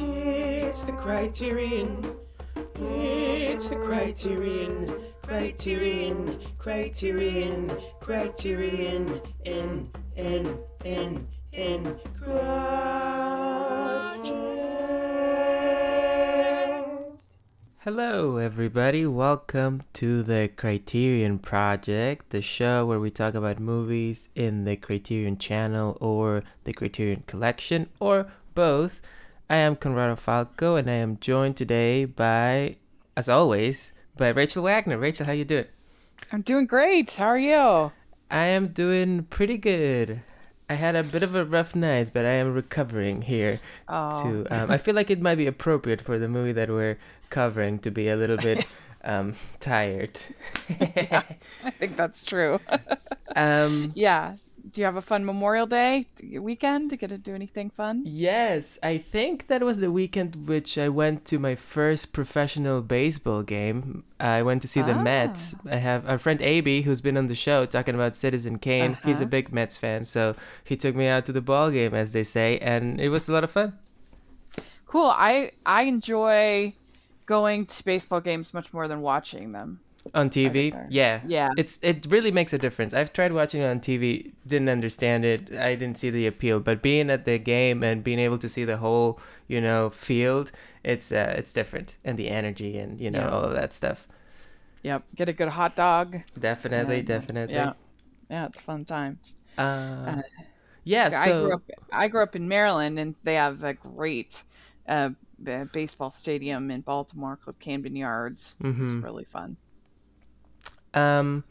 It's the Criterion. It's the Criterion. Criterion. Criterion. Criterion. In. Hello everybody, welcome to the Criterion Project, the show where we talk about movies in the Criterion Channel or the Criterion Collection or both. I am Conrado Falco and I am joined today by, as always, by Rachel Wagner. Rachel, how you doing? I'm doing great. How are you? I am doing pretty good. I had a bit of a rough night, but I am recovering here. Oh. I feel like it might be appropriate for the movie that we're covering to be a little bit tired. Yeah, I think that's true. Yeah. Do you have a fun Memorial Day weekend? Get to do anything fun? Yes. I think that was the weekend which I went to my first professional baseball game. I went to see the Mets. I have our friend Aby, who's been on the show talking about Citizen Kane. Uh-huh. He's a big Mets fan, so he took me out to the ball game, as they say, and it was a lot of fun. Cool. I enjoy going to baseball games much more than watching them. On TV, yeah, it really makes a difference. I've tried watching it on TV, didn't understand it. I didn't see the appeal, but being at the game and being able to see the whole, field, it's different, and the energy and all of that stuff. Yep, get a good hot dog. Definitely. Yeah, it's fun times. So I grew up in Maryland, and they have a great baseball stadium in Baltimore called Camden Yards. Mm-hmm. It's really fun. So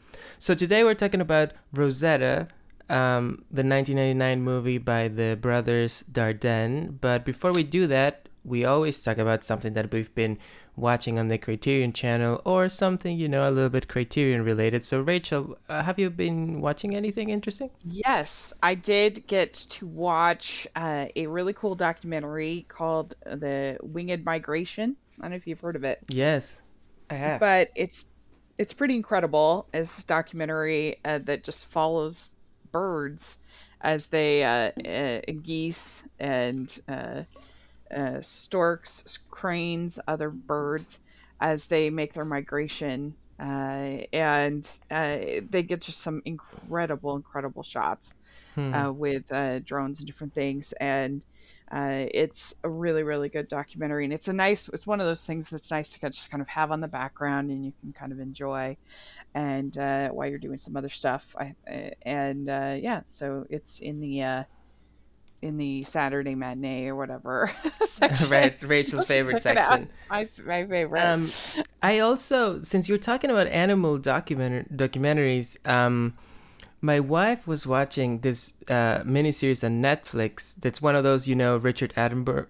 today we're talking about Rosetta, the 1999 movie by the brothers Dardenne. But before we do that, we always talk about something that we've been watching on the Criterion Channel or something, a little bit Criterion related. So Rachel, have you been watching anything interesting? Yes, I did get to watch a really cool documentary called The Winged Migration. I don't know if you've heard of it. Yes, I have. But it's pretty incredible as this documentary that just follows birds as they, geese and storks, cranes, other birds, as they make their migration. And they get just some incredible shots with drones and different things. And it's a really good documentary, and it's one of those things that's nice to just kind of have on the background, and you can kind of enjoy, and while you're doing some other stuff. So it's in the Saturday matinee or whatever section. Right, Rachel's favorite section. My favorite. I also, since you're talking about animal documentaries, my wife was watching this miniseries on Netflix. That's one of those, David Attenborough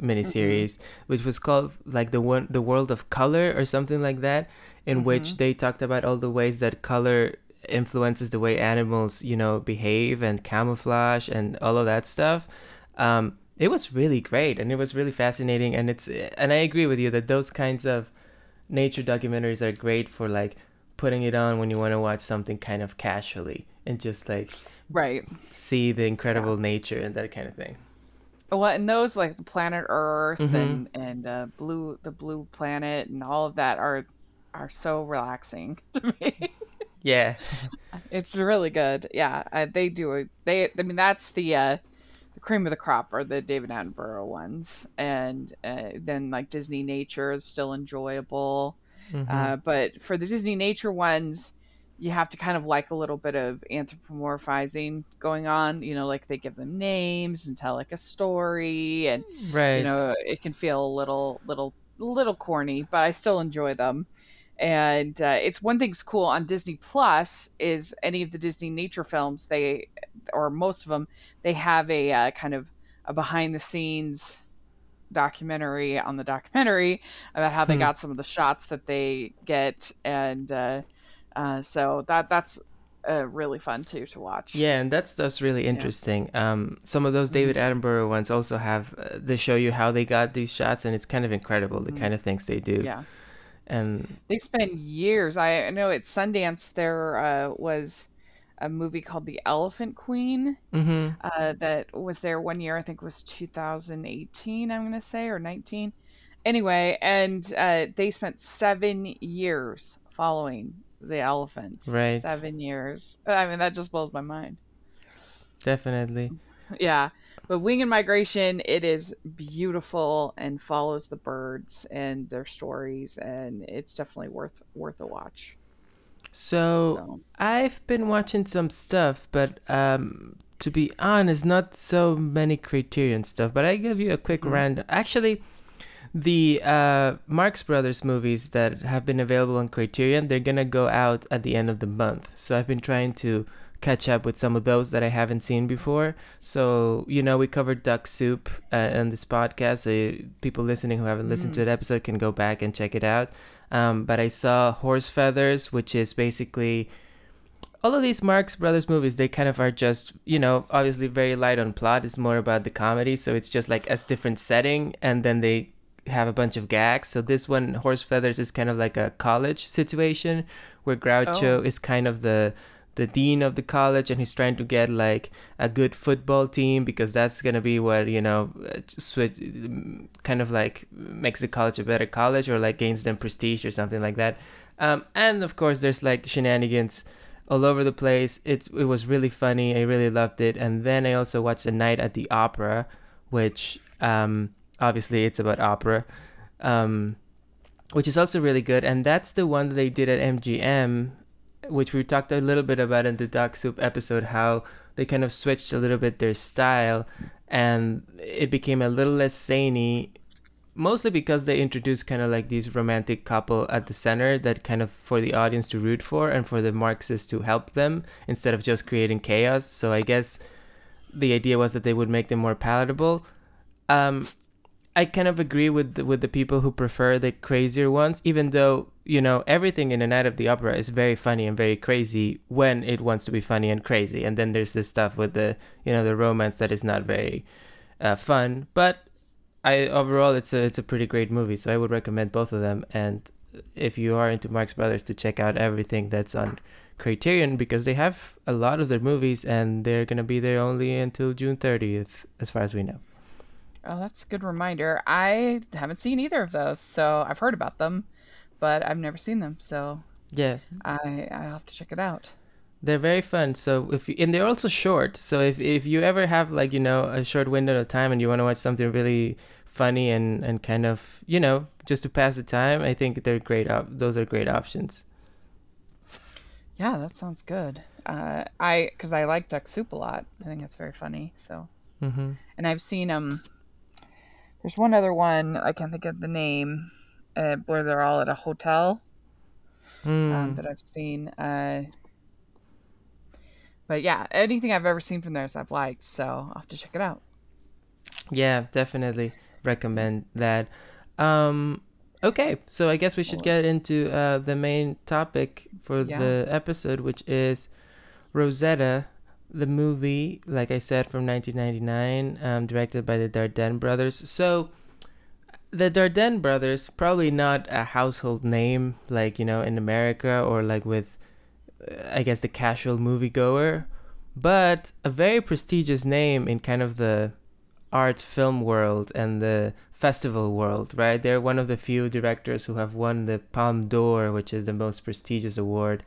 miniseries, which was called like the World of Color or something like that, in which they talked about all the ways that color influences the way animals, behave and camouflage and all of that stuff. It was really great and it was really fascinating. And I agree with you that those kinds of nature documentaries are great for like putting it on when you want to watch something kind of casually and just like see the incredible nature and that kind of thing. Well, and those like the Planet Earth and Blue Planet and all of that are so relaxing to me. Yeah, it's really good. Yeah, they do. I mean, that's the cream of the crop are the David Attenborough ones, and then like Disney Nature is still enjoyable. But for the Disney Nature ones, you have to kind of like a little bit of anthropomorphizing going on, like they give them names and tell like a story, and it can feel a little corny, but I still enjoy them. And it's one thing's cool on Disney Plus is any of the Disney Nature films, most of them, they have a kind of a behind the scenes documentary on the documentary about how they got some of the shots that they get, and so that's really fun too to watch. Yeah, and that's really interesting. Some of those David Attenborough ones also have they show you how they got these shots, and it's kind of incredible the kind of things they do. Yeah, and they spend years. I know at Sundance there was a movie called The Elephant Queen that was there one year. I think it was 2018, I'm going to say, or 19. Anyway, and they spent 7 years following the elephant. Right. 7 years. I mean, that just blows my mind. Definitely. Yeah. But Winged Migration, it is beautiful and follows the birds and their stories, and it's definitely worth a watch. So I've been watching some stuff, but to be honest, not so many Criterion stuff, but I give you a quick random. Actually, the Marx Brothers movies that have been available on Criterion, they're going to go out at the end of the month. So I've been trying to catch up with some of those that I haven't seen before. So, you know, we covered Duck Soup on this podcast. So people listening who haven't listened to that episode can go back and check it out. But I saw Horse Feathers, which is basically all of these Marx Brothers movies. They kind of are just, you know, obviously very light on plot. It's more about the comedy. So it's just like a different setting, and then they have a bunch of gags. So this one, Horse Feathers, is kind of like a college situation where Groucho is kind of the dean of the college, and he's trying to get like a good football team, because that's going to be what, you know, switch, kind of like makes the college a better college, or like gains them prestige or something like that. And of course there's like shenanigans all over the place. It was really funny. I really loved it. And then I also watched A Night at the Opera, which obviously it's about opera, which is also really good. And that's the one that they did at MGM, which we talked a little bit about in the Duck Soup episode, how they kind of switched a little bit their style, and it became a little less zany, mostly because they introduced kind of like these romantic couple at the center that kind of for the audience to root for and for the Marxists to help them, instead of just creating chaos. So I guess the idea was that they would make them more palatable. I kind of agree with the people who prefer the crazier ones, even though, you know, everything in A Night at the Opera is very funny and very crazy when it wants to be funny and crazy. And then there's this stuff with the, you know, the romance that is not very fun. But overall, it's a pretty great movie. So I would recommend both of them. And if you are into Marx Brothers, to check out everything that's on Criterion, because they have a lot of their movies, and they're going to be there only until June 30th, as far as we know. Oh, that's a good reminder. I haven't seen either of those, so I've heard about them, but I've never seen them. So yeah, I have to check it out. They're very fun. So and they're also short. So if you ever have, like, you know, a short window of time and you want to watch something really funny and kind of, you know, just to pass the time, I think they're great. Those are great options. Yeah, that sounds good. Because I like Duck Soup a lot. I think it's very funny. So and I've seen there's one other one, I can't think of the name, where they're all at a hotel that I've seen. But yeah, anything I've ever seen from theirs I've liked, so I'll have to check it out. Yeah, definitely recommend that. Okay, so I guess we should get into the main topic for the episode, which is Rosetta, the movie, like I said, from 1999, directed by the Dardenne brothers. So the Dardenne brothers, probably not a household name, like, you know, in America, or like with, I guess, the casual moviegoer, but a very prestigious name in kind of the art film world and the festival world, right? They're one of the few directors who have won the Palme d'Or, which is the most prestigious award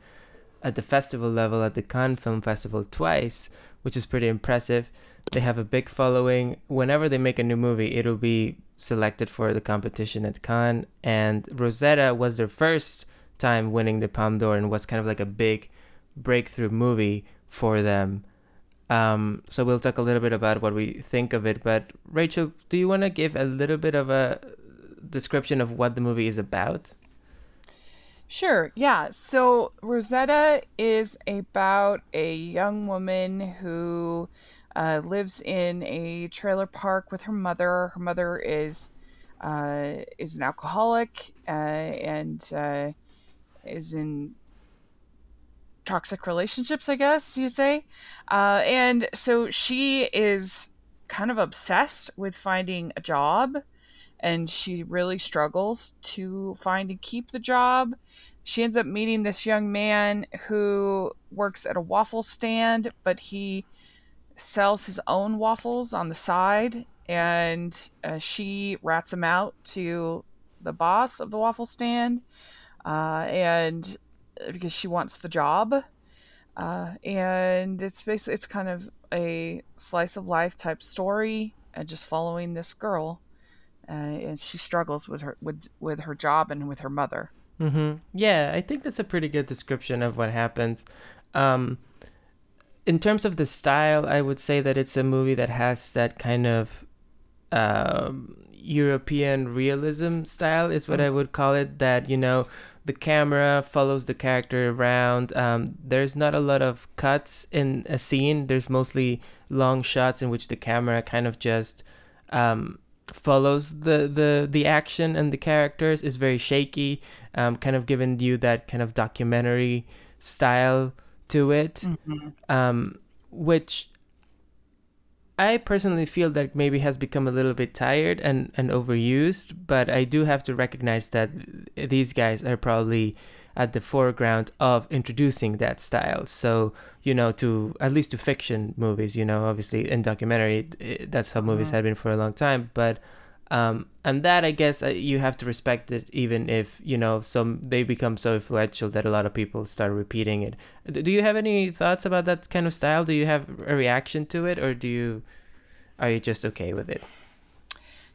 at the festival level, at the Cannes Film Festival, twice, which is pretty impressive. They have a big following. Whenever they make a new movie, it'll be selected for the competition at Cannes. And Rosetta was their first time winning the Palme d'Or, and was kind of like a big breakthrough movie for them. So we'll talk a little bit about what we think of it. But Rachel, do you want to give a little bit of a description of what the movie is about? Sure, yeah. So Rosetta is about a young woman who lives in a trailer park with her mother. Her mother is an alcoholic and is in toxic relationships, I guess you'd say. And so she is kind of obsessed with finding a job, and she really struggles to find and keep the job. She ends up meeting this young man who works at a waffle stand, but he sells his own waffles on the side, and she rats him out to the boss of the waffle stand, and because she wants the job. And it's basically, it's kind of a slice of life type story, and just following this girl, and she struggles with her job and with her mother. Mm-hmm. Yeah, I think that's a pretty good description of what happens. In terms of the style, I would say that it's a movie that has that kind of European realism style is what I would call it, that, you know, the camera follows the character around. There's not a lot of cuts in a scene. There's mostly long shots in which the camera kind of just follows the action, and the characters is very shaky, kind of giving you that kind of documentary style to it. Mm-hmm. Which I personally feel that maybe has become a little bit tired and overused, but I do have to recognize that these guys are probably at the foreground of introducing that style. So, you know, to at least to fiction movies, you know, obviously in documentary, that's how movies have been for a long time. But, and that, I guess, you have to respect it, even if, you know, they become so influential that a lot of people start repeating it. Do you have any thoughts about that kind of style? Do you have a reaction to it, or are you just okay with it?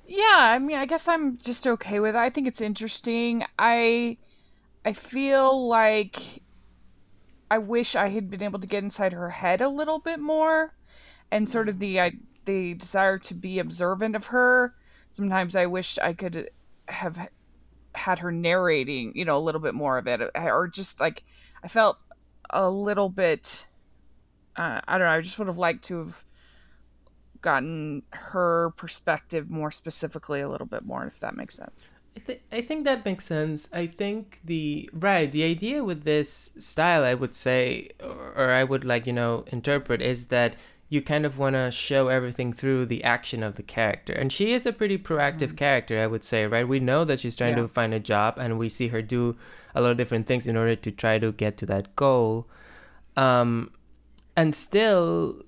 Yeah, I mean, I guess I'm just okay with it. I think it's interesting. I feel like I wish I had been able to get inside her head a little bit more, and sort of the desire to be observant of her. Sometimes I wish I could have had her narrating, you know, a little bit more of it, or just like, I felt a little bit, I don't know, I just would have liked to have gotten her perspective more specifically a little bit more, if that makes sense. I think that makes sense. I think the idea with this style, I would say, or I would like, you know, interpret, is that you kind of want to show everything through the action of the character. And she is a pretty proactive character, I would say, right? We know that she's trying to find a job, and we see her do a lot of different things in order to try to get to that goal. And still...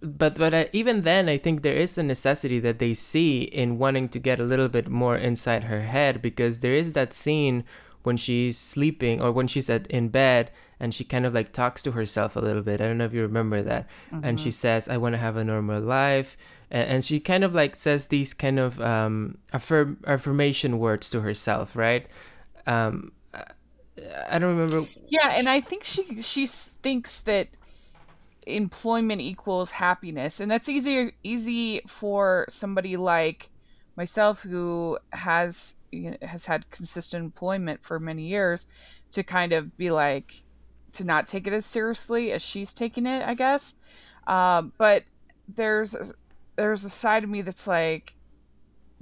But even then, I think there is a necessity that they see in wanting to get a little bit more inside her head, because there is that scene when she's sleeping, or when she's in bed, and she kind of like talks to herself a little bit. I don't know if you remember that. Mm-hmm. And she says, I want to have a normal life. And she kind of like says these kind of affirmation words to herself, right? I don't remember. Yeah, and I think she thinks that employment equals happiness, and that's easy for somebody like myself who has had consistent employment for many years to kind of be like, to not take it as seriously as she's taking it, I guess. But there's a side of me that's like,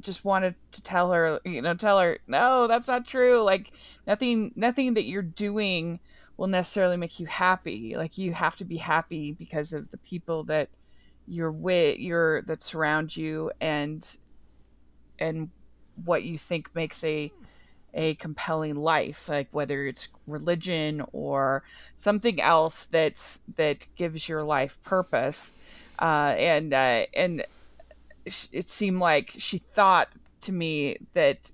just wanted to tell her no, that's not true, like nothing that you're doing will necessarily make you happy. Like, you have to be happy because of the people that you're with, that surround you, and what you think makes a compelling life, like whether it's religion or something else that gives your life purpose. And it seemed like she thought to me that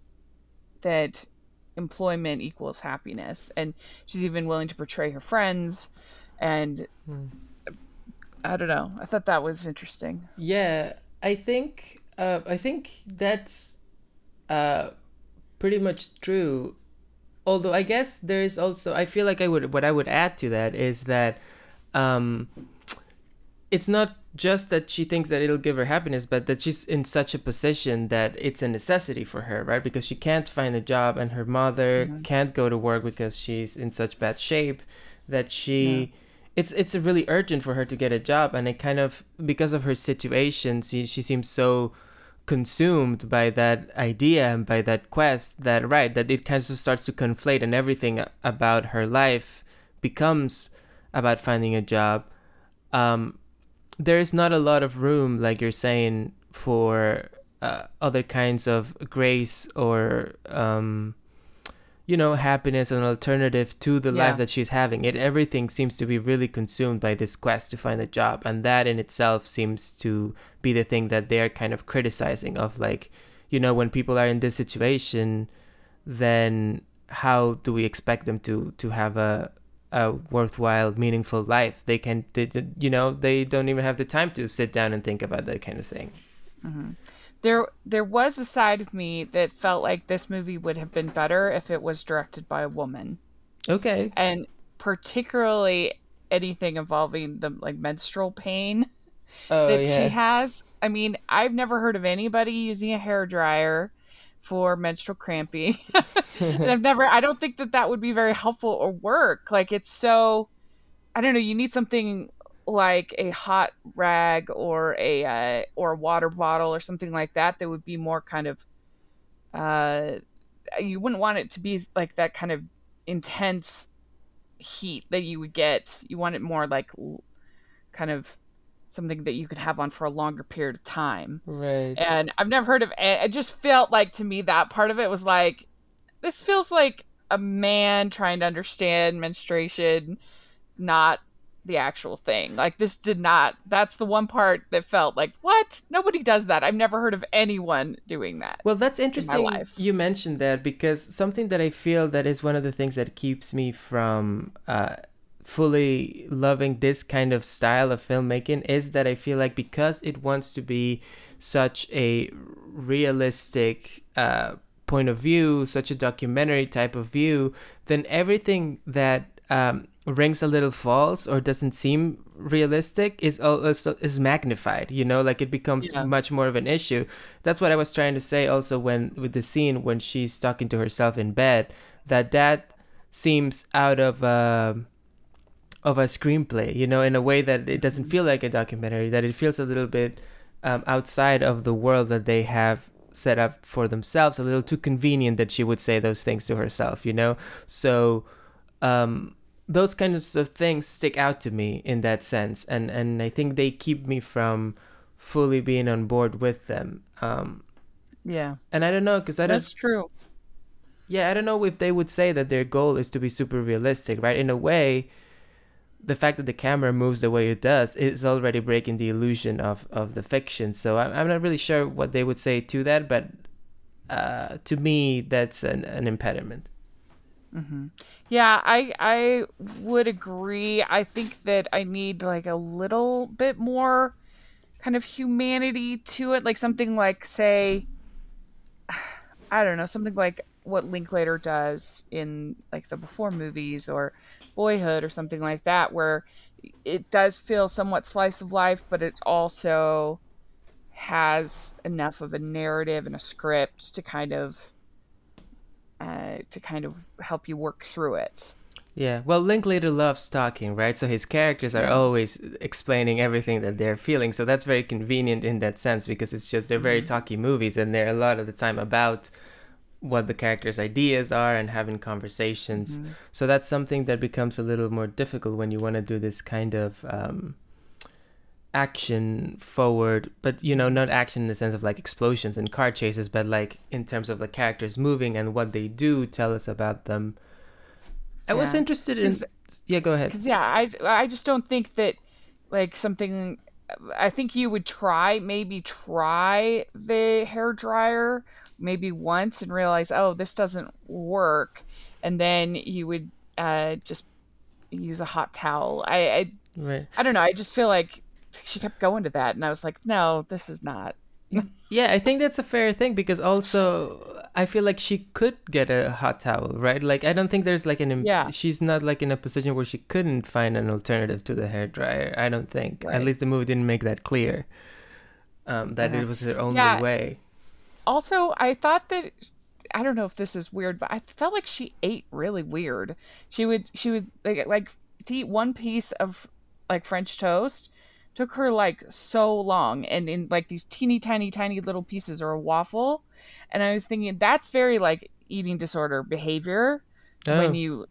employment equals happiness, and she's even willing to portray her friends, and I don't know, I thought that was interesting. Yeah, I think that's pretty much true, although I guess there is also, I feel like what I would add to that is that it's not just that she thinks that it'll give her happiness, but that she's in such a position that it's a necessity for her, right? Because she can't find a job, and her mother can't go to work because she's in such bad shape that it's really urgent for her to get a job. And it kind of, because of her situation, she seems so consumed by that idea and by that quest that it kind of starts to conflate, and everything about her life becomes about finding a job. There is not a lot of room, like you're saying, for other kinds of grace or you know, happiness an alternative to the life that she's having. Everything seems to be really consumed by this quest to find a job, and that in itself seems to be the thing that they're kind of criticizing of, like, you know, when people are in this situation, then how do we expect them to have a worthwhile, meaningful life? They don't even have the time to sit down and think about that kind of thing. Mm-hmm. There was a side of me that felt like this movie would have been better if it was directed by a woman. Okay. And particularly anything involving the menstrual pain she has. I mean, I've never heard of anybody using a hairdryer for menstrual cramping. And I don't think that would be very helpful or work. Like, it's so, I don't know, you need something like a hot rag or a water bottle or something like that. That would be more kind of, you wouldn't want it to be like that kind of intense heat that you would get. You want it more like kind of something that you could have on for a longer period of time. Right. And I've never heard of it. It just felt like, to me, that part of it was like, this feels like a man trying to understand menstruation, not the actual thing. Like, this did not, that's the one part that felt like, what? Nobody does that. I've never heard of anyone doing that. Well, that's interesting in my life. You mentioned that, because something that I feel that is one of the things that keeps me from fully loving this kind of style of filmmaking is that I feel like, because it wants to be such a realistic point of view, such a documentary type of view, then everything that rings a little false or doesn't seem realistic is magnified, you know, like it becomes much more of an issue. That's what I was trying to say also with the scene when she's talking to herself in bed, that seems out of a screenplay, you know, in a way that it doesn't feel like a documentary, that it feels a little bit outside of the world that they have set up for themselves, a little too convenient that she would say those things to herself, you know? So, those kinds of things stick out to me in that sense. And I think they keep me from fully being on board with them. And I don't know, because that's true. Yeah, I don't know if they would say that their goal is to be super realistic, right? In a way, the fact that the camera moves the way it does is already breaking the illusion of the fiction. So I'm not really sure what they would say to that, but to me, that's an impediment. Mm-hmm. Yeah, I would agree. I think that I need like a little bit more kind of humanity to it, like something like, say, I don't know, something like what Linklater does in like the Before movies or Boyhood or something like that, where it does feel somewhat slice of life, but it also has enough of a narrative and a script to kind of help you work through it. Yeah, well, Linklater loves talking, right? So his characters are always explaining everything that they're feeling. So that's very convenient in that sense, because it's just, they're very talky movies, and they're a lot of the time about what the characters' ideas are and having conversations. So that's something that becomes a little more difficult when you want to do this kind of action forward, but, you know, not action in the sense of like explosions and car chases, but like in terms of the characters moving and what they do tell us about them. I was interested in, go ahead. Cause I just don't think that like something, I think you would try the hairdryer maybe once and realize, oh, this doesn't work. And then you would just use a hot towel. I don't know. I just feel like she kept going to that, and I was like, no, this is not. Yeah, I think that's a fair thing, because also I feel like she could get a hot towel, right? Like, I don't think there's like she's not like in a position where she couldn't find an alternative to the hairdryer, I don't think. Right. At least the movie didn't make that clear, that it was her only way. Also, I thought that, I don't know if this is weird, but I felt like she ate really weird. She would like to eat one piece of like French toast took her like so long, and in like these teeny tiny little pieces, or a waffle. And I was thinking, that's very like eating disorder behavior. When you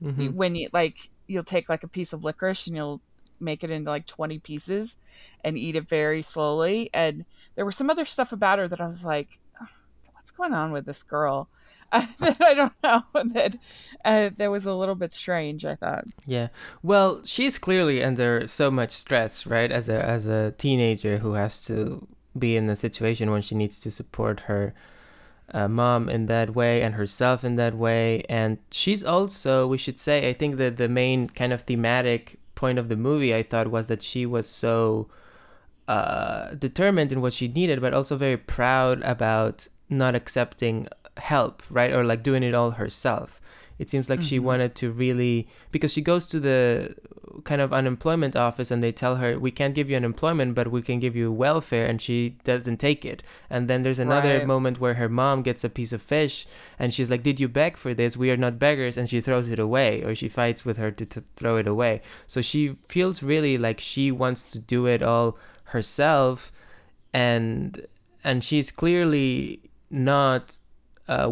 like, you'll take like a piece of licorice and you'll make it into like 20 pieces and eat it very slowly. And there was some other stuff about her that I was like, oh, what's going on with this girl? That I don't know. That was a little bit strange, I thought. Yeah. Well, she's clearly under so much stress, right? As a teenager who has to be in a situation when she needs to support her mom in that way and herself in that way. And she's also, we should say, I think that the main kind of thematic point of the movie, I thought, was that she was so determined in what she needed, but also very proud about not accepting help, right? Or like doing it all herself. It seems like she wanted to really, because she goes to the kind of unemployment office and they tell her, we can't give you unemployment, but we can give you welfare. And she doesn't take it. And then there's another moment where her mom gets a piece of fish and she's like, did you beg for this? We are not beggars. And she throws it away, or she fights with her to throw it away. So she feels really like she wants to do it all herself. And she's clearly not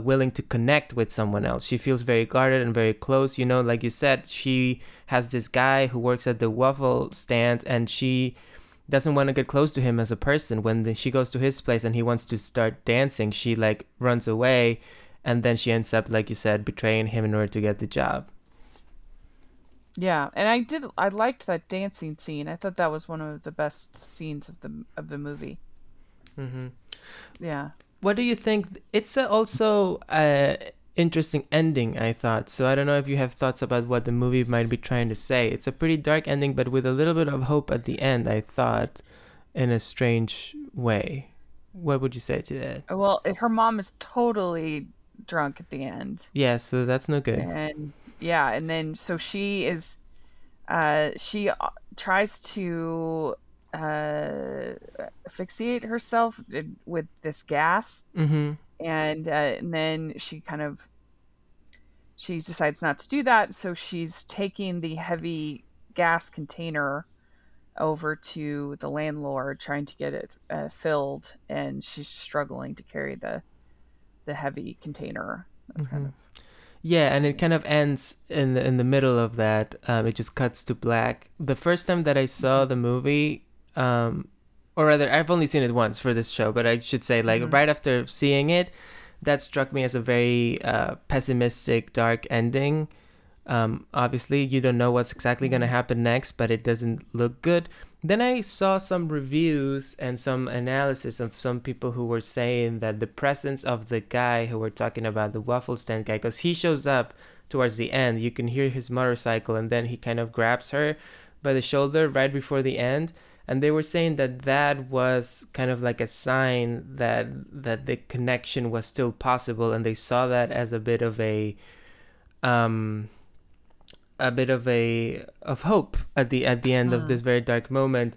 willing to connect with someone else. She feels very guarded and very close. You know, like you said, she has this guy who works at the waffle stand and she doesn't want to get close to him as a person. When she goes to his place and he wants to start dancing, she like runs away, and then she ends up, like you said, betraying him in order to get the job. Yeah, and I liked that dancing scene. I thought that was one of the best scenes of the movie. Mm-hmm. Yeah. What do you think? It's also an interesting ending, I thought. So I don't know if you have thoughts about what the movie might be trying to say. It's a pretty dark ending, but with a little bit of hope at the end, I thought, in a strange way. What would you say to that? Well, her mom is totally drunk at the end. Yeah, so that's no good. And yeah, and then so she is, she tries to asphyxiate herself with this gas, and then she decides not to do that, so she's taking the heavy gas container over to the landlord, trying to get it filled, and she's struggling to carry the heavy container. That's kind of, yeah, and it kind of ends in the middle of that. It just cuts to black. The first time that I saw the movie, or rather, I've only seen it once for this show, but I should say, like, right after seeing it, that struck me as a very pessimistic, dark ending. Obviously, you don't know what's exactly going to happen next, but it doesn't look good. Then I saw some reviews and some analysis of some people who were saying that the presence of the guy who we're talking about, the waffle stand guy, because he shows up towards the end. You can hear his motorcycle, and then he kind of grabs her by the shoulder right before the end. And they were saying that that was kind of like a sign that the connection was still possible, and they saw that as a bit of hope at the end of this very dark moment.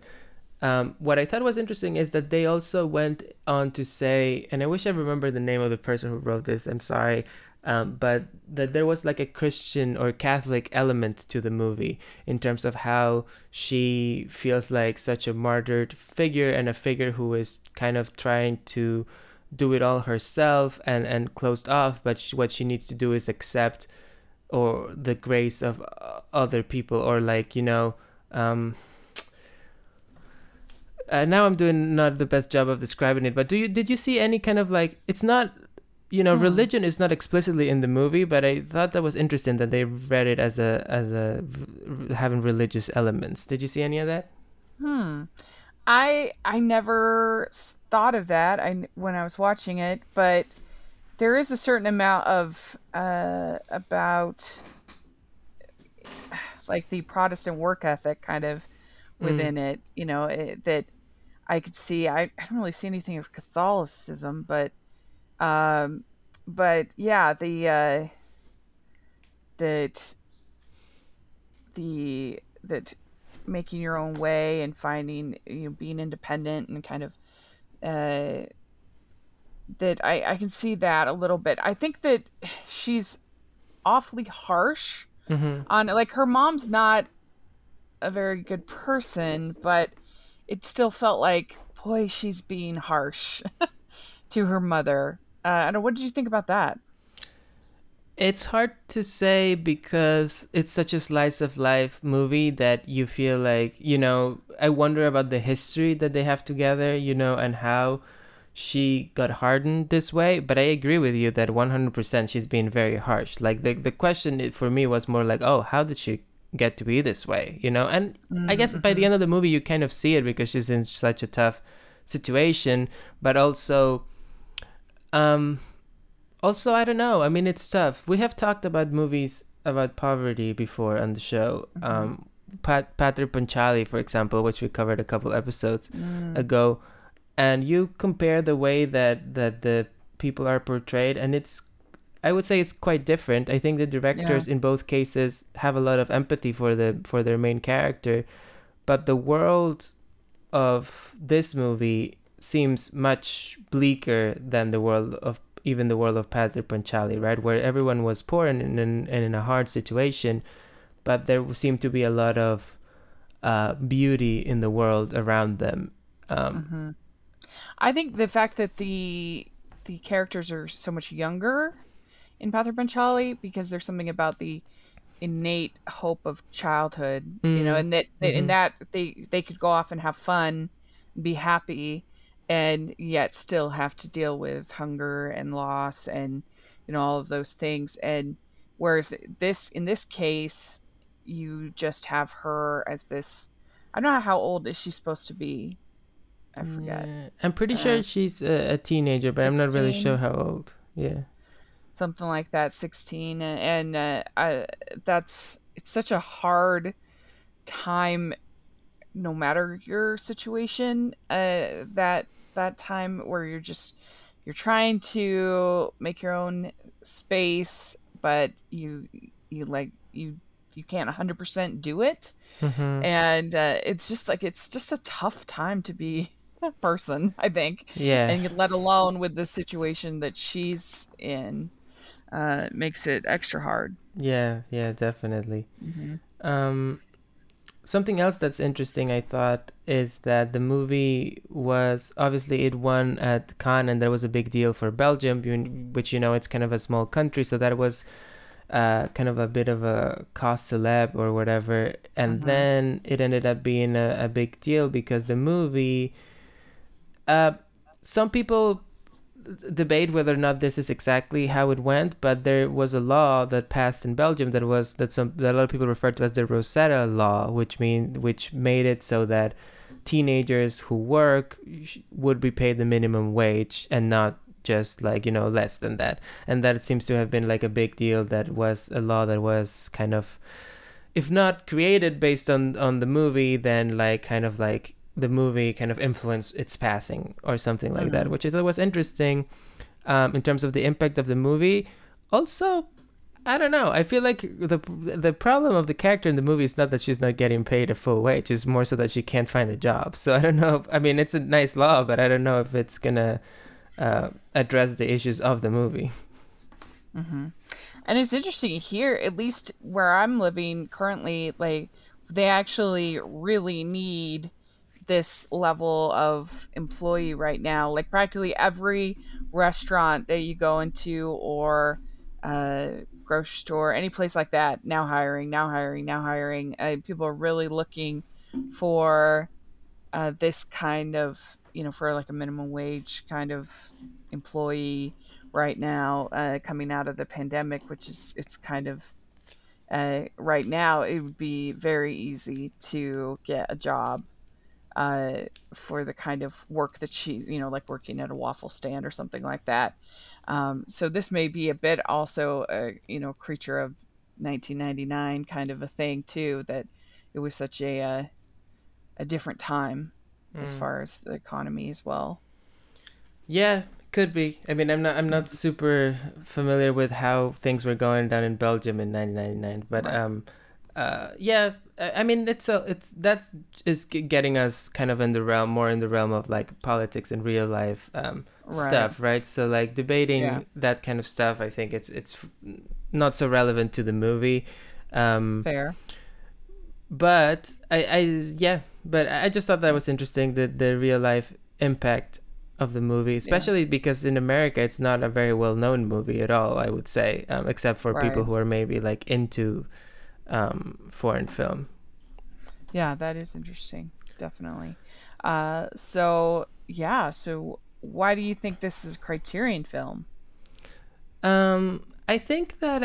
What I thought was interesting is that they also went on to say, and I wish I remember the name of the person who wrote this, I'm sorry, but that there was like a Christian or Catholic element to the movie in terms of how she feels like such a martyred figure, and a figure who is kind of trying to do it all herself and closed off, but what she needs to do is accept or the grace of other people, or like, you know, now I'm doing not the best job of describing it, but did you see any kind of like, it's not, you know, religion is not explicitly in the movie, but I thought that was interesting that they read it as having religious elements. Did you see any of that? I never thought of that when I was watching it, but there is a certain amount of about like the Protestant work ethic kind of within it, you know, that I could see. I don't really see anything of Catholicism, but yeah, that making your own way and finding, you know, being independent and kind of that I can see that a little bit. I think that she's awfully harsh on, like, her mom's not a very good person, but it still felt like, boy, she's being harsh to her mother. I don't know. What did you think about that? It's hard to say because it's such a slice of life movie that you feel like, you know, I wonder about the history that they have together, you know, and how she got hardened this way, but I agree with you that 100% she's being very harsh. Like the question for me was more like, oh, how did she get to be this way, you know? And I guess by the end of the movie, you kind of see it because she's in such a tough situation, but also, I don't know. I mean, it's tough. We have talked about movies about poverty before on the show. Pather Panchali, for example, which we covered a couple episodes ago. And you compare the way that the people are portrayed, and I would say it's quite different. I think the directors in both cases have a lot of empathy for their main character, but the world of this movie seems much bleaker than the world of Pather Panchali, right? Where everyone was poor and in a hard situation, but there seemed to be a lot of beauty in the world around them. I think the fact that the characters are so much younger in Pather Panchali, because there's something about the innate hope of childhood, you know, and that they could go off and have fun, be happy, and yet still have to deal with hunger and loss and, you know, all of those things. And whereas in this case, you just have her as this, I don't know, how old is she supposed to be? I forget. Yeah. I'm pretty sure she's a teenager, but 16? I'm not really sure how old. Yeah, something like that, 16. It's such a hard time, no matter your situation. That time where you're trying to make your own space, but you can't 100% do it, and it's just a tough time to be person, I think. Yeah. And let alone with the situation that she's in, makes it extra hard. Yeah, definitely. Something else that's interesting, I thought, is that the movie was, obviously it won at Cannes, and there was a big deal for Belgium, which, you know, it's kind of a small country, so that was kind of a bit of a cause célèbre or whatever. And then it ended up being a big deal because the movie, some people debate whether or not this is exactly how it went, but there was a law that passed in Belgium that a lot of people refer to as the Rosetta Law, which made it so that teenagers who work would be paid the minimum wage and not just, like, you know, less than that. And that seems to have been like a big deal. That was a law that was kind of, if not created based on the movie, then like kind of like the movie kind of influenced its passing or something like that, which I thought was interesting in terms of the impact of the movie. Also, I don't know, I feel like the problem of the character in the movie is not that she's not getting paid a full wage, it's more so that she can't find a job. So I don't know. I mean, it's a nice law, but I don't know if it's gonna address the issues of the movie. And it's interesting here, at least where I'm living currently, like they actually really need this level of employee right now. Like practically every restaurant that you go into or grocery store, any place like that, now hiring. People are really looking for this kind of, you know, for like a minimum wage kind of employee right now, coming out of the pandemic, which is, it's kind of, right now it would be very easy to get a job for the kind of work that she, you know, like working at a waffle stand or something like that. So this may be a bit also a, you know, creature of 1999 kind of a thing too, that it was such a different time as far as the economy as well. Yeah, could be. I mean, I'm not super familiar with how things were going down in Belgium in 1999, but right. Yeah, I mean, that is getting us kind of more in the realm of like politics and real life stuff, right? So like debating that kind of stuff, I think it's not so relevant to the movie. Fair. But I just thought that was interesting, the real life impact of the movie, especially because in America it's not a very well known movie at all, I would say, except for people who are maybe like into foreign film. Yeah, that is interesting, definitely. So why do you think this is a Criterion film? I think that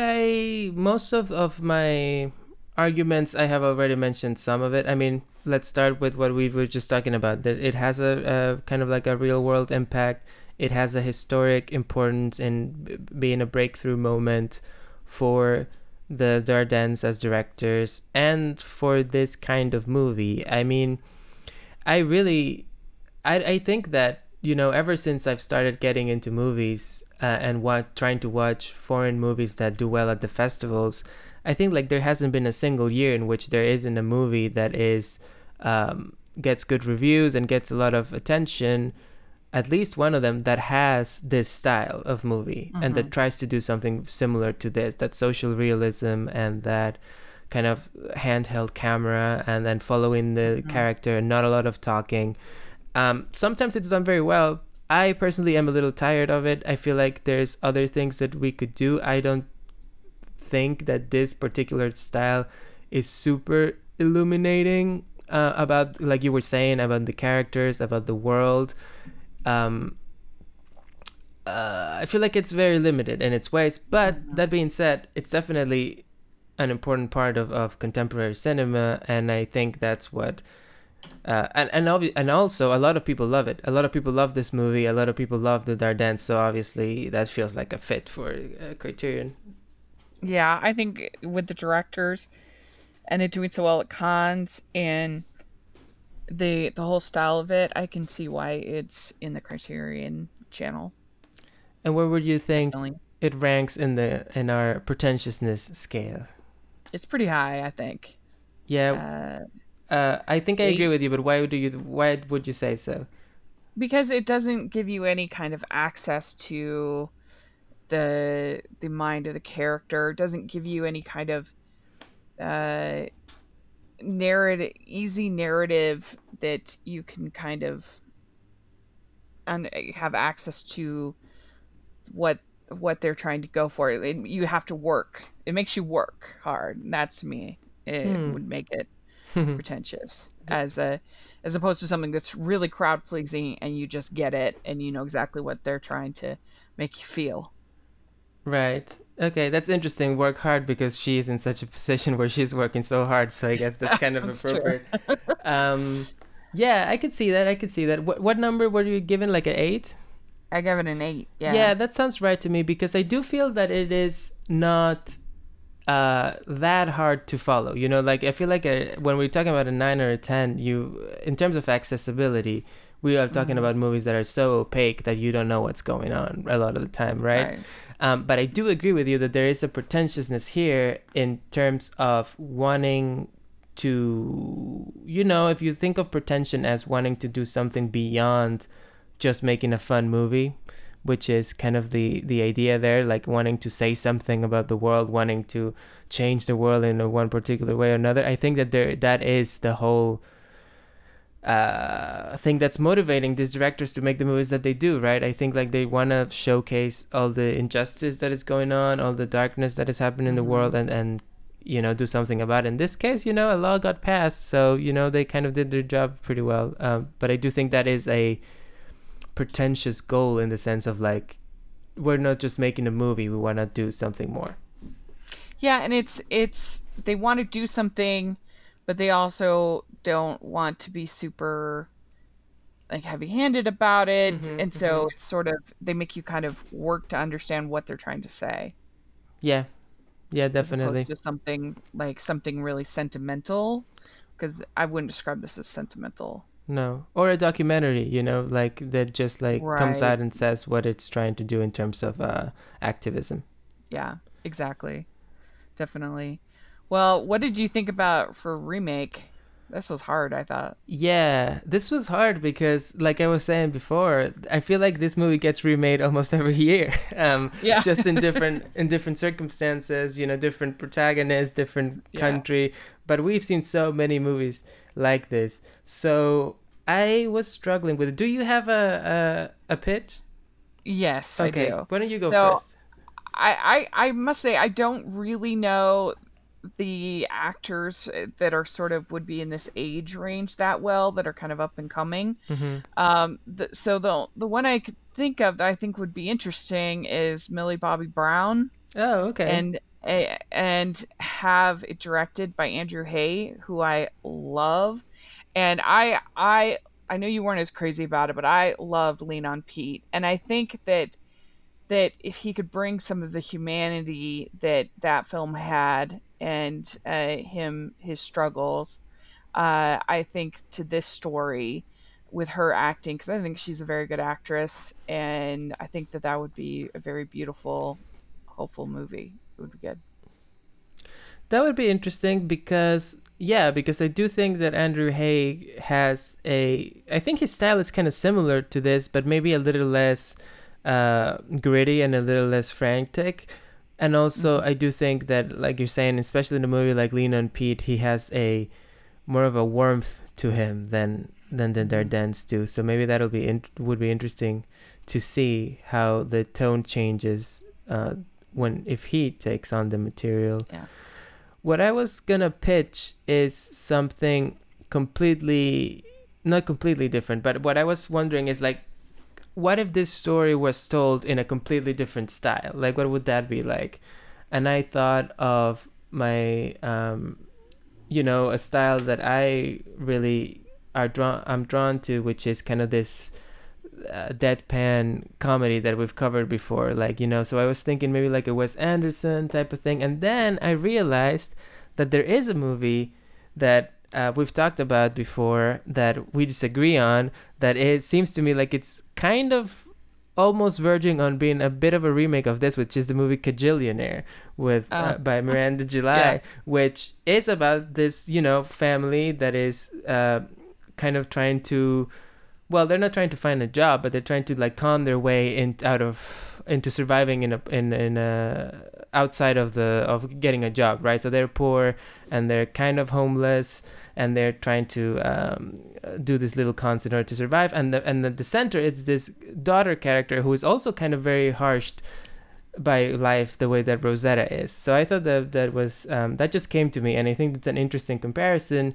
most of my arguments, I have already mentioned some of it. I mean, let's start with what we were just talking about, that it has a kind of like a real world impact. It has a historic importance in being a breakthrough moment for the Dardennes as directors and for this kind of movie. I mean, I think that, you know, ever since I've started getting into movies and trying to watch foreign movies that do well at the festivals, I think like there hasn't been a single year in which there isn't a movie that is gets good reviews and gets a lot of attention, at least one of them, that has this style of movie and that tries to do something similar to this, that social realism and that kind of handheld camera and then following the character and not a lot of talking. Sometimes it's done very well. I personally am a little tired of it. I feel like there's other things that we could do. I don't think that this particular style is super illuminating about, like you were saying, about the characters, about the world. I feel like it's very limited in its ways, but that being said, it's definitely an important part of contemporary cinema, and I think that's what and also a lot of people love it. A lot of people love this movie. A lot of people love the Dardenne, so obviously that feels like a fit for Criterion. Yeah, I think with the directors and it doing so well at cons and the whole style of it, I can see why it's in the Criterion Channel. And where would you think it ranks in our pretentiousness scale? It's pretty high, I think. Yeah, I think I agree with you. But why would you say so? Because it doesn't give you any kind of access to the mind of the character. It doesn't give you any kind of narrative that you can kind of have access to what they're trying to go for. You have to work. It makes you work hard. That to me would make it pretentious as opposed to something that's really crowd pleasing and you just get it and you know exactly what they're trying to make you feel. Right. Okay, that's interesting. Work hard, because she is in such a position where she's working so hard. So I guess that's kind of that's appropriate. Yeah, I could see that. What number were you given? Like an 8? I gave it an 8. Yeah. Yeah, that sounds right to me, because I do feel that it is not that hard to follow. You know, like I feel like when we're talking about a 9 or a 10, in terms of accessibility, we are talking about movies that are so opaque that you don't know what's going on a lot of the time, right? But I do agree with you that there is a pretentiousness here in terms of wanting to, you know, if you think of pretension as wanting to do something beyond just making a fun movie, which is kind of the idea there, like wanting to say something about the world, wanting to change the world in one particular way or another. I think that that is the whole thing that's motivating these directors to make the movies that they do, right? I think like they want to showcase all the injustice that is going on, all the darkness that is happening in the world, and you know, do something about it. In this case, you know, a law got passed, so you know, they kind of did their job pretty well. But I do think that is a pretentious goal in the sense of like, we're not just making a movie, we want to do something more. Yeah, and it's they want to do something, but they also don't want to be super like heavy-handed about it. And so it's sort of, they make you kind of work to understand what they're trying to say. Yeah, definitely. As opposed to something really sentimental, because I wouldn't describe this as sentimental. No, or a documentary, you know, like that just like comes out and says what it's trying to do in terms of activism. Yeah, exactly. Definitely. Well, what did you think about for remake? This was hard, I thought. Yeah, this was hard because, like I was saying before, I feel like this movie gets remade almost every year. Just in different circumstances, you know, different protagonists, different country. But we've seen so many movies like this. So I was struggling with it. Do you have a pitch? Yes, okay. I do. Why don't you go first? I must say I don't really know the actors that are sort of would be in this age range that well, that are kind of up and coming. Mm-hmm. So the one I could think of that I think would be interesting is Millie Bobby Brown. Oh, okay. And have it directed by Andrew Hay, who I love. And I know you weren't as crazy about it, but I loved Lean on Pete. And I think that if he could bring some of the humanity that film had and his struggles, I think to this story with her acting, because I think she's a very good actress, and I think that would be a very beautiful, hopeful movie. It would be good. That would be interesting because I do think that Andrew Hay I think his style is kind of similar to this, but maybe a little less gritty and a little less frantic. And also, I do think that, like you're saying, especially in a movie like Lean on Pete, he has a more of a warmth to him than the Dardennes do. So maybe that'll be would be interesting to see how the tone changes if he takes on the material. Yeah. What I was gonna pitch is something not completely different, but what I was wondering is, like, what if this story was told in a completely different style? Like, what would that be like? And I thought of my, a style that I really I'm drawn to, which is kind of this deadpan comedy that we've covered before. Like, so I was thinking maybe like a Wes Anderson type of thing. And then I realized that there is a movie that we've talked about before that we disagree on, that it seems to me like it's kind of almost verging on being a bit of a remake of this, which is the movie Kajillionaire by Miranda July, yeah, which is about this, family that is kind of trying to, well, they're not trying to find a job, but they're trying to like con their way into surviving in a outside of getting a job, right? So they're poor and they're kind of homeless, and they're trying to do this little con in order to survive. And the center is this daughter character who is also kind of very harshed by life, the way that Rosetta is. So I thought that was that just came to me, and I think it's an interesting comparison.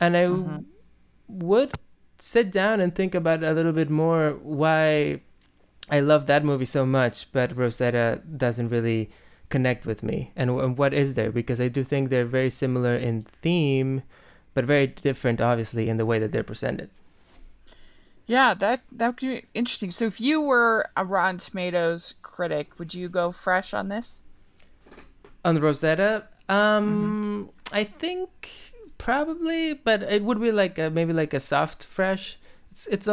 And I would sit down and think about a little bit more why I love that movie so much, but Rosetta doesn't really connect with me. And what is there? Because I do think they're very similar in theme, but very different, obviously, in the way that they're presented. Yeah, that would be interesting. So if you were a Rotten Tomatoes critic, would you go fresh on this? On the Rosetta? I think probably, but it would be like maybe like a soft fresh. I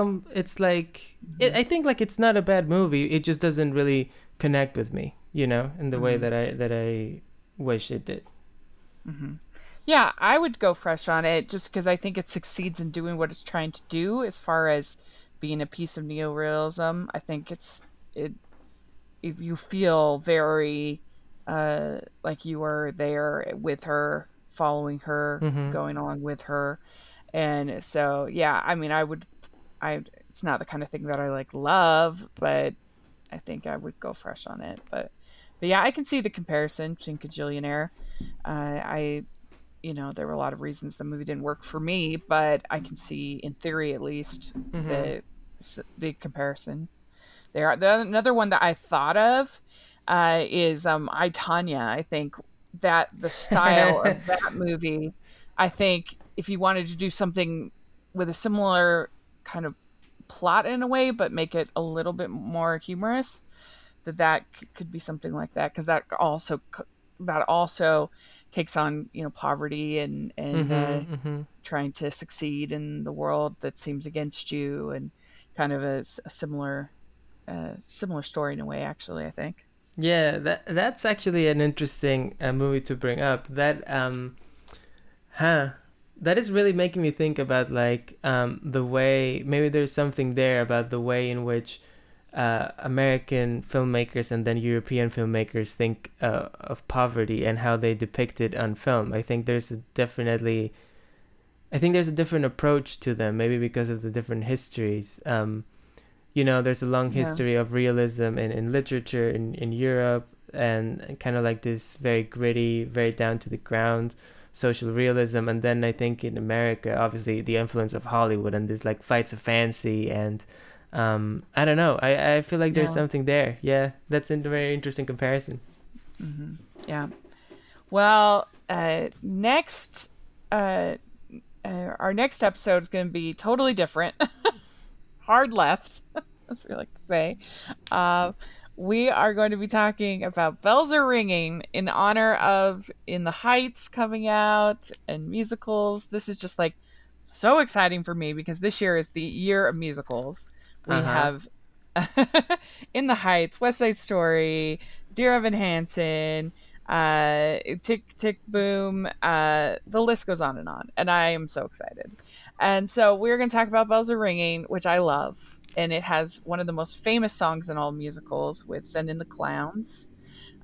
think like it's not a bad movie. It just doesn't really connect with me, in the way that I wish it did. Mm-hmm. Yeah, I would go fresh on it just because I think it succeeds in doing what it's trying to do as far as being a piece of neorealism. I think if you feel very like you were there with her, following her, going along with her. And so, yeah, I mean, it's not the kind of thing that I like love, but I think I would go fresh on it. But yeah, I can see the comparison between Kajillionaire. There were a lot of reasons the movie didn't work for me, but I can see, in theory at least, the comparison. Another one that I thought of is I, Tonya. I think that the style of that movie, I think if you wanted to do something with a similar kind of plot in a way, but make it a little bit more humorous, that could be something like that. Cause that also takes on, poverty and trying to succeed in the world that seems against you, and kind of a similar story in a way, actually, I think. Yeah. That's actually an interesting movie to bring up. That is really making me think about like the way, maybe there's something there about the way in which American filmmakers and then European filmmakers think of poverty and how they depict it on film. I think there's a different approach to them, maybe because of the different histories. There's a long history of realism in literature in Europe, and kind of like this very gritty, very down to the ground social realism. And then I think in America, obviously the influence of Hollywood and this like fights of fancy and I don't know. I feel like there's something there. Yeah, that's a very interesting comparison. Mm-hmm. Yeah. Well, next, our next episode is going to be totally different. Hard left, as we like to say. We are going to be talking about Bells Are Ringing in honor of In the Heights coming out and musicals. This is just like so exciting for me because this year is the year of musicals. We have In the Heights, West Side Story, Dear Evan Hansen, Tick Tick Boom, the list goes on. And I am so excited. And so we're going to talk about Bells Are Ringing, which I love. And it has one of the most famous songs in all musicals with Send in the Clowns.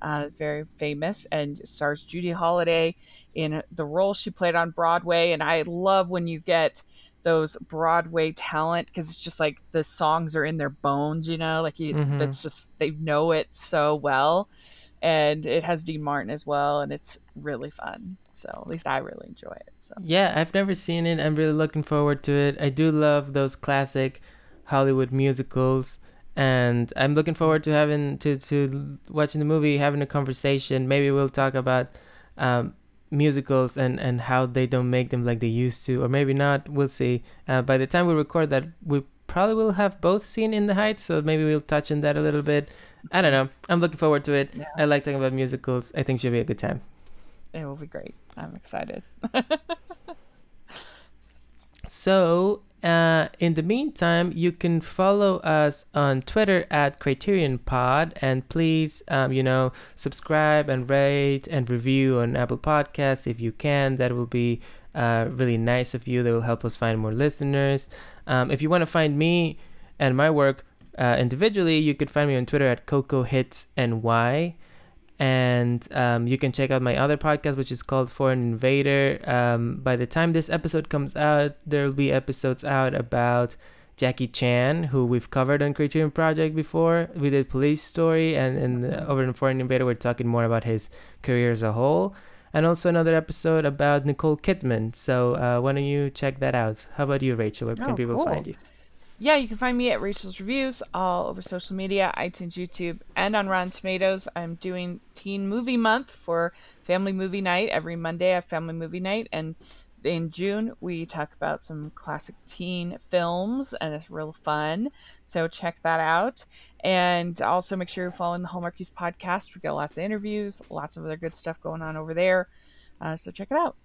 Very famous, and stars Judy Holliday in the role she played on Broadway. And I love when you get those Broadway talent because it's just like the songs are in their bones, you know, like you, that's just, they know it so well. And it has Dean Martin as well, and it's really fun. So at least I really enjoy it. So yeah, I've never seen it. I'm really looking forward to it. I do love those classic Hollywood musicals, and I'm looking forward to having to watching the movie, having a conversation. Maybe we'll talk about musicals and how they don't make them like they used to, or maybe not. We'll see. By the time we record that, we probably will have both seen In the Heights, so maybe we'll touch on that a little bit. I don't know. I'm looking forward to it. Yeah. I like talking about musicals. I think it should be a good time. It will be great. I'm excited. So, in the meantime, you can follow us on Twitter at Criterion Pod, and please, subscribe and rate and review on Apple Podcasts if you can. That will be really nice of you. That will help us find more listeners. If you want to find me and my work individually, you could find me on Twitter at CocoHitsNY. And you can check out my other podcast, which is called Foreign Invader. By the time this episode comes out, there will be episodes out about Jackie Chan, who we've covered on Criterion Project before. We did Police Story, and over in Foreign Invader, we're talking more about his career as a whole. And also another episode about Nicole Kidman. So why don't you check that out? How about you, Rachel? Where can people find you? Yeah, you can find me at Rachel's Reviews all over social media, iTunes, YouTube, and on Rotten Tomatoes. I'm doing Teen Movie Month for Family Movie Night. Every Monday I have Family Movie Night. And in June, we talk about some classic teen films, and it's real fun. So check that out. And also make sure you're following the Hallmarkies podcast. We got lots of interviews, lots of other good stuff going on over there. So check it out.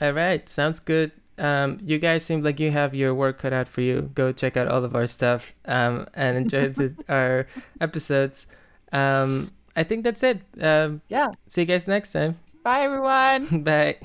All right. Sounds good. You guys seem like you have your work cut out for you. Go check out all of our stuff and enjoy our episodes. I think that's it. See you guys next time. Bye, everyone. Bye.